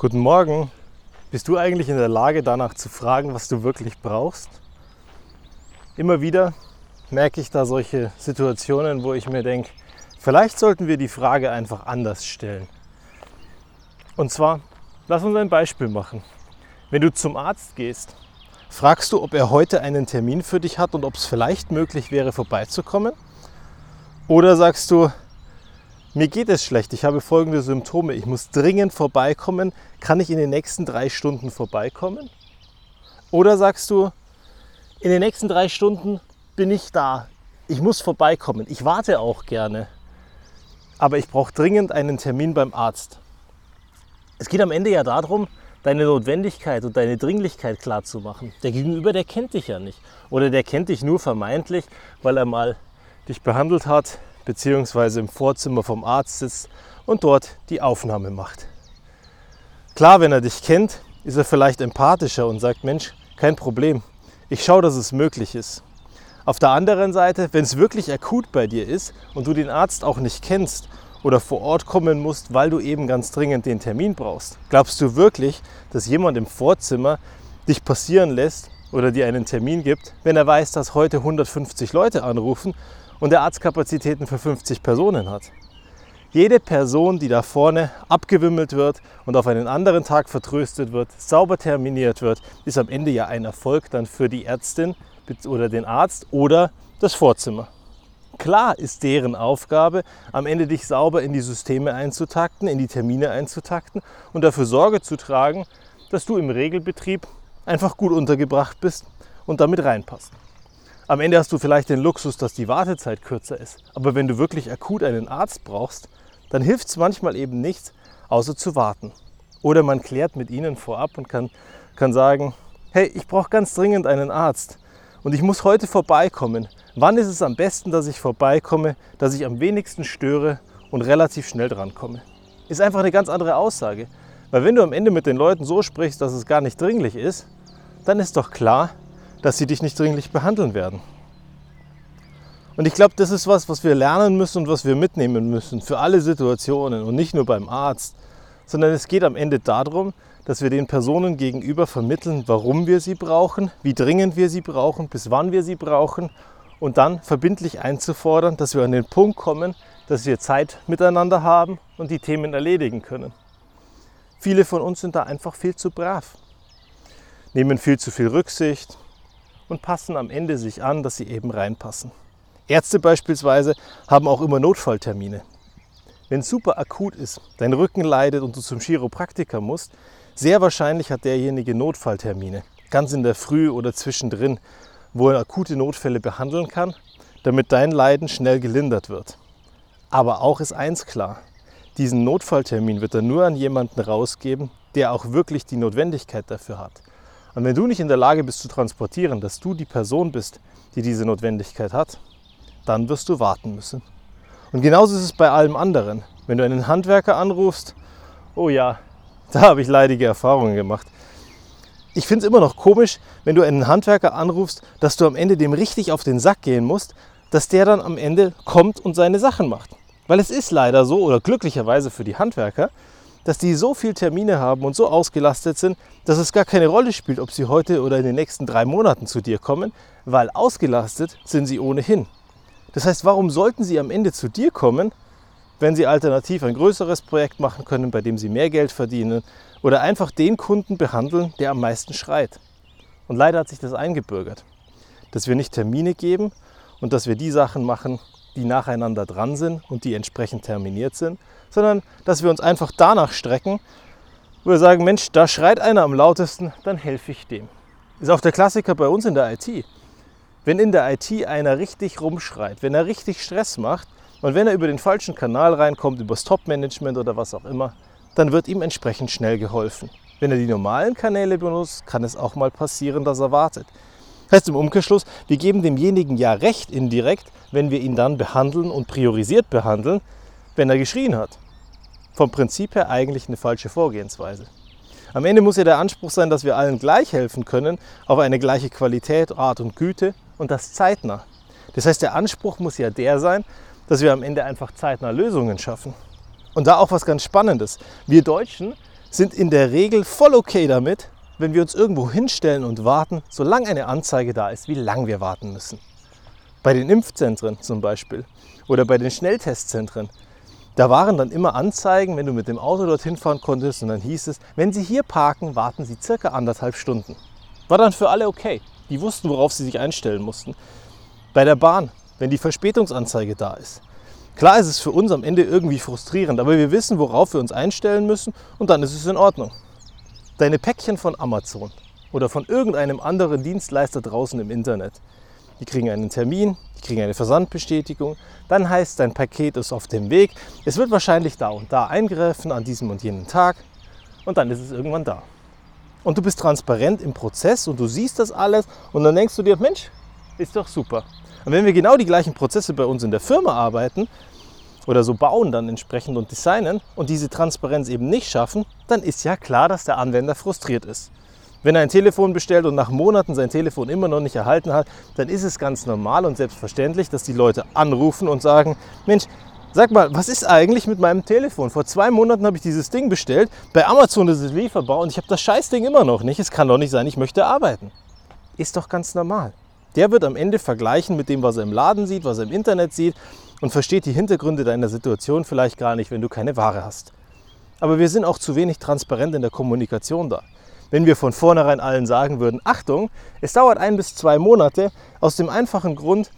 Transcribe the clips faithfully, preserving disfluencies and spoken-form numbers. Guten Morgen. Bist du eigentlich in der Lage, danach zu fragen, was du wirklich brauchst? Immer wieder merke ich da solche Situationen, wo ich mir denke, vielleicht sollten wir die Frage einfach anders stellen. Und zwar, lass uns ein Beispiel machen. Wenn du zum Arzt gehst, fragst du, ob er heute einen Termin für dich hat und ob es vielleicht möglich wäre, vorbeizukommen? Oder sagst du, mir geht es schlecht, ich habe folgende Symptome, ich muss dringend vorbeikommen, kann ich in den nächsten drei Stunden vorbeikommen? Oder sagst du, in den nächsten drei Stunden bin ich da, ich muss vorbeikommen, ich warte auch gerne, aber ich brauche dringend einen Termin beim Arzt. Es geht am Ende ja darum, deine Notwendigkeit und deine Dringlichkeit klar zu machen. Der Gegenüber, der kennt dich ja nicht. Oder der kennt dich nur vermeintlich, weil er mal dich behandelt hat, beziehungsweise im Vorzimmer vom Arzt sitzt und dort die Aufnahme macht. Klar, wenn er dich kennt, ist er vielleicht empathischer und sagt, Mensch, kein Problem, ich schaue, dass es möglich ist. Auf der anderen Seite, wenn es wirklich akut bei dir ist und du den Arzt auch nicht kennst, oder vor Ort kommen musst, weil du eben ganz dringend den Termin brauchst. Glaubst du wirklich, dass jemand im Vorzimmer dich passieren lässt oder dir einen Termin gibt, wenn er weiß, dass heute hundertfünfzig Leute anrufen und der Arzt Kapazitäten für fünfzig Personen hat? Jede Person, die da vorne abgewimmelt wird und auf einen anderen Tag vertröstet wird, sauber terminiert wird, ist am Ende ja ein Erfolg dann für die Ärztin oder den Arzt oder das Vorzimmer. Klar ist deren Aufgabe, am Ende dich sauber in die Systeme einzutakten, in die Termine einzutakten und dafür Sorge zu tragen, dass du im Regelbetrieb einfach gut untergebracht bist und damit reinpasst. Am Ende hast du vielleicht den Luxus, dass die Wartezeit kürzer ist, aber wenn du wirklich akut einen Arzt brauchst, dann hilft es manchmal eben nichts, außer zu warten. Oder man klärt mit ihnen vorab und kann, kann sagen, hey, ich brauche ganz dringend einen Arzt und ich muss heute vorbeikommen. Wann ist es am besten, dass ich vorbeikomme, dass ich am wenigsten störe und relativ schnell drankomme? Ist einfach eine ganz andere Aussage. Weil wenn du am Ende mit den Leuten so sprichst, dass es gar nicht dringlich ist, dann ist doch klar, dass sie dich nicht dringlich behandeln werden. Und ich glaube, das ist was, was wir lernen müssen und was wir mitnehmen müssen für alle Situationen und nicht nur beim Arzt, sondern es geht am Ende darum, dass wir den Personen gegenüber vermitteln, warum wir sie brauchen, wie dringend wir sie brauchen, bis wann wir sie brauchen. Und dann verbindlich einzufordern, dass wir an den Punkt kommen, dass wir Zeit miteinander haben und die Themen erledigen können. Viele von uns sind da einfach viel zu brav, nehmen viel zu viel Rücksicht und passen am Ende sich an, dass sie eben reinpassen. Ärzte beispielsweise haben auch immer Notfalltermine. Wenn es super akut ist, dein Rücken leidet und du zum Chiropraktiker musst, sehr wahrscheinlich hat derjenige Notfalltermine, ganz in der Früh oder zwischendrin, wo er akute Notfälle behandeln kann, damit dein Leiden schnell gelindert wird. Aber auch ist eins klar, diesen Notfalltermin wird er nur an jemanden rausgeben, der auch wirklich die Notwendigkeit dafür hat. Und wenn du nicht in der Lage bist zu transportieren, dass du die Person bist, die diese Notwendigkeit hat, dann wirst du warten müssen. Und genauso ist es bei allem anderen. Wenn du einen Handwerker anrufst, oh ja, da habe ich leidige Erfahrungen gemacht. Ich finde es immer noch komisch, wenn du einen Handwerker anrufst, dass du am Ende dem richtig auf den Sack gehen musst, dass der dann am Ende kommt und seine Sachen macht. Weil es ist leider so, oder glücklicherweise für die Handwerker, dass die so viele Termine haben und so ausgelastet sind, dass es gar keine Rolle spielt, ob sie heute oder in den nächsten drei Monaten zu dir kommen, weil ausgelastet sind sie ohnehin. Das heißt, warum sollten sie am Ende zu dir kommen, wenn sie alternativ ein größeres Projekt machen können, bei dem sie mehr Geld verdienen oder einfach den Kunden behandeln, der am meisten schreit. Und leider hat sich das eingebürgert, dass wir nicht Termine geben und dass wir die Sachen machen, die nacheinander dran sind und die entsprechend terminiert sind, sondern dass wir uns einfach danach strecken, wo wir sagen, Mensch, da schreit einer am lautesten, dann helfe ich dem. Ist auch der Klassiker bei uns in der I T. Wenn in der I T einer richtig rumschreit, wenn er richtig Stress macht, und wenn er über den falschen Kanal reinkommt, über das Top-Management oder was auch immer, dann wird ihm entsprechend schnell geholfen. Wenn er die normalen Kanäle benutzt, kann es auch mal passieren, dass er wartet. Heißt im Umkehrschluss, wir geben demjenigen ja recht indirekt, wenn wir ihn dann behandeln und priorisiert behandeln, wenn er geschrien hat. Vom Prinzip her eigentlich eine falsche Vorgehensweise. Am Ende muss ja der Anspruch sein, dass wir allen gleich helfen können, auf eine gleiche Qualität, Art und Güte und das zeitnah. Das heißt, der Anspruch muss ja der sein, dass wir am Ende einfach zeitnah Lösungen schaffen. Und da auch was ganz Spannendes. Wir Deutschen sind in der Regel voll okay damit, wenn wir uns irgendwo hinstellen und warten, solange eine Anzeige da ist, wie lange wir warten müssen. Bei den Impfzentren zum Beispiel oder bei den Schnelltestzentren, da waren dann immer Anzeigen, wenn du mit dem Auto dorthin fahren konntest, und dann hieß es, wenn Sie hier parken, warten Sie circa anderthalb Stunden. War dann für alle okay. Die wussten, worauf sie sich einstellen mussten. Bei der Bahn, wenn die Verspätungsanzeige da ist. Klar ist es für uns am Ende irgendwie frustrierend, aber wir wissen, worauf wir uns einstellen müssen, und dann ist es in Ordnung. Deine Päckchen von Amazon oder von irgendeinem anderen Dienstleister draußen im Internet, die kriegen einen Termin, die kriegen eine Versandbestätigung, dann heißt, dein Paket ist auf dem Weg, es wird wahrscheinlich da und da eingreifen an diesem und jenem Tag, und dann ist es irgendwann da. Und du bist transparent im Prozess und du siehst das alles und dann denkst du dir, Mensch, ist doch super. Und wenn wir genau die gleichen Prozesse bei uns in der Firma arbeiten oder so bauen dann entsprechend und designen und diese Transparenz eben nicht schaffen, dann ist ja klar, dass der Anwender frustriert ist. Wenn er ein Telefon bestellt und nach Monaten sein Telefon immer noch nicht erhalten hat, dann ist es ganz normal und selbstverständlich, dass die Leute anrufen und sagen, Mensch, sag mal, was ist eigentlich mit meinem Telefon? Vor zwei Monaten habe ich dieses Ding bestellt, bei Amazon ist es lieferbar und ich habe das Scheißding immer noch nicht. Es kann doch nicht sein, ich möchte arbeiten. Ist doch ganz normal. Der wird am Ende vergleichen mit dem, was er im Laden sieht, was er im Internet sieht, und versteht die Hintergründe deiner Situation vielleicht gar nicht, wenn du keine Ware hast. Aber wir sind auch zu wenig transparent in der Kommunikation da. Wenn wir von vornherein allen sagen würden, Achtung, es dauert ein bis zwei Monate, aus dem einfachen Grund,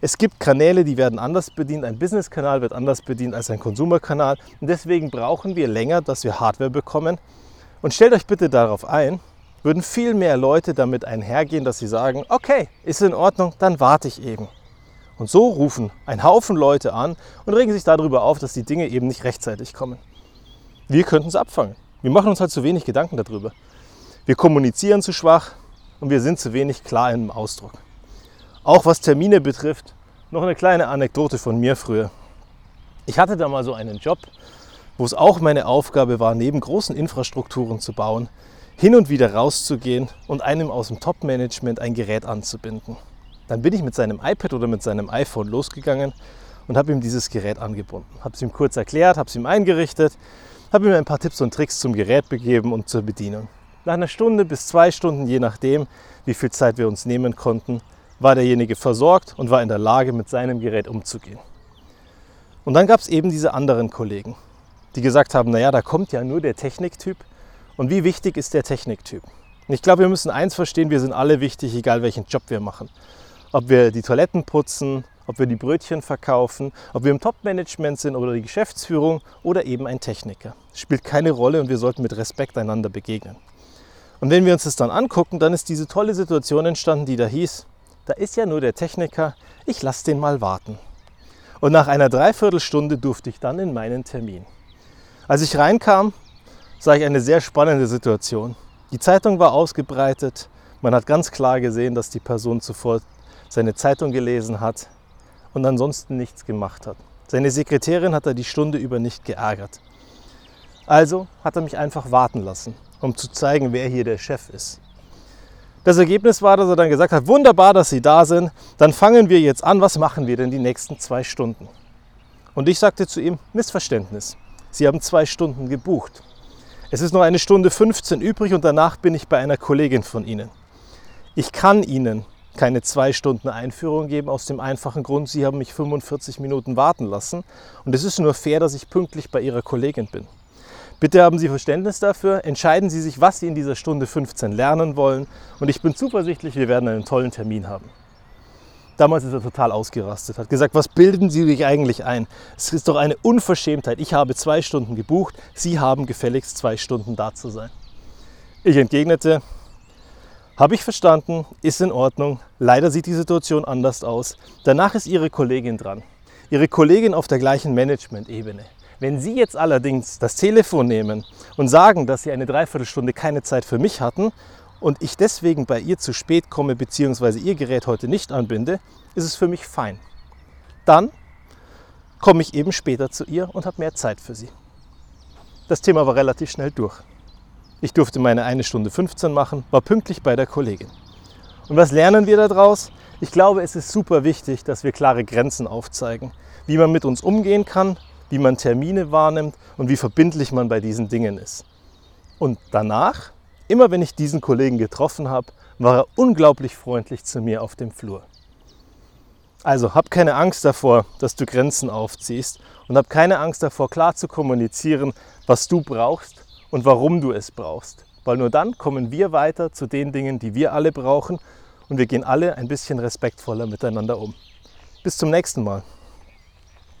es gibt Kanäle, die werden anders bedient, ein Business-Kanal wird anders bedient als ein Konsumerkanal, und deswegen brauchen wir länger, dass wir Hardware bekommen. Und stellt euch bitte darauf ein, würden viel mehr Leute damit einhergehen, dass sie sagen, okay, ist in Ordnung, dann warte ich eben. Und so rufen ein Haufen Leute an und regen sich darüber auf, dass die Dinge eben nicht rechtzeitig kommen. Wir könnten es abfangen. Wir machen uns halt zu wenig Gedanken darüber. Wir kommunizieren zu schwach und wir sind zu wenig klar im Ausdruck. Auch was Termine betrifft, noch eine kleine Anekdote von mir früher. Ich hatte da mal so einen Job, wo es auch meine Aufgabe war, neben großen Infrastrukturen zu bauen, hin und wieder rauszugehen und einem aus dem Top-Management ein Gerät anzubinden. Dann bin ich mit seinem iPad oder mit seinem iPhone losgegangen und habe ihm dieses Gerät angebunden. Habe es ihm kurz erklärt, habe es ihm eingerichtet, habe ihm ein paar Tipps und Tricks zum Gerät gegeben und zur Bedienung. Nach einer Stunde bis zwei Stunden, je nachdem, wie viel Zeit wir uns nehmen konnten, war derjenige versorgt und war in der Lage, mit seinem Gerät umzugehen. Und dann gab es eben diese anderen Kollegen, die gesagt haben, naja, da kommt ja nur der Techniktyp. Und wie wichtig ist der Techniktyp? Und ich glaube, wir müssen eins verstehen, wir sind alle wichtig, egal welchen Job wir machen. Ob wir die Toiletten putzen, ob wir die Brötchen verkaufen, ob wir im Top-Management sind oder die Geschäftsführung oder eben ein Techniker. Das spielt keine Rolle und wir sollten mit Respekt einander begegnen. Und wenn wir uns das dann angucken, dann ist diese tolle Situation entstanden, die da hieß, da ist ja nur der Techniker, ich lasse den mal warten. Und nach einer Dreiviertelstunde durfte ich dann in meinen Termin. Als ich reinkam, sah ich eine sehr spannende Situation. Die Zeitung war ausgebreitet, man hat ganz klar gesehen, dass die Person zuvor seine Zeitung gelesen hat und ansonsten nichts gemacht hat. Seine Sekretärin hat er die Stunde über nicht geärgert. Also hat er mich einfach warten lassen, um zu zeigen, wer hier der Chef ist. Das Ergebnis war, dass er dann gesagt hat, wunderbar, dass Sie da sind, dann fangen wir jetzt an, was machen wir denn die nächsten zwei Stunden? Und ich sagte zu ihm, Missverständnis, Sie haben zwei Stunden gebucht. Es ist noch eine Stunde fünfzehn übrig und danach bin ich bei einer Kollegin von Ihnen. Ich kann Ihnen keine zwei Stunden Einführung geben, aus dem einfachen Grund, Sie haben mich fünfundvierzig Minuten warten lassen und es ist nur fair, dass ich pünktlich bei Ihrer Kollegin bin. Bitte haben Sie Verständnis dafür, entscheiden Sie sich, was Sie in dieser Stunde fünfzehn lernen wollen, und ich bin zuversichtlich, wir werden einen tollen Termin haben. Damals ist er total ausgerastet, hat gesagt, was bilden Sie sich eigentlich ein? Es ist doch eine Unverschämtheit, ich habe zwei Stunden gebucht, Sie haben gefälligst zwei Stunden da zu sein. Ich entgegnete, habe ich verstanden, ist in Ordnung, leider sieht die Situation anders aus. Danach ist Ihre Kollegin dran, Ihre Kollegin auf der gleichen Management-Ebene. Wenn Sie jetzt allerdings das Telefon nehmen und sagen, dass Sie eine Dreiviertelstunde keine Zeit für mich hatten und ich deswegen bei ihr zu spät komme bzw. Ihr Gerät heute nicht anbinde, ist es für mich fein. Dann komme ich eben später zu ihr und habe mehr Zeit für Sie. Das Thema war relativ schnell durch. Ich durfte meine eine Stunde fünfzehn machen, war pünktlich bei der Kollegin. Und was lernen wir daraus? Ich glaube, es ist super wichtig, dass wir klare Grenzen aufzeigen, wie man mit uns umgehen kann, wie man Termine wahrnimmt und wie verbindlich man bei diesen Dingen ist. Und danach, immer wenn ich diesen Kollegen getroffen habe, war er unglaublich freundlich zu mir auf dem Flur. Also hab keine Angst davor, dass du Grenzen aufziehst, und hab keine Angst davor, klar zu kommunizieren, was du brauchst und warum du es brauchst. Weil nur dann kommen wir weiter zu den Dingen, die wir alle brauchen, und wir gehen alle ein bisschen respektvoller miteinander um. Bis zum nächsten Mal.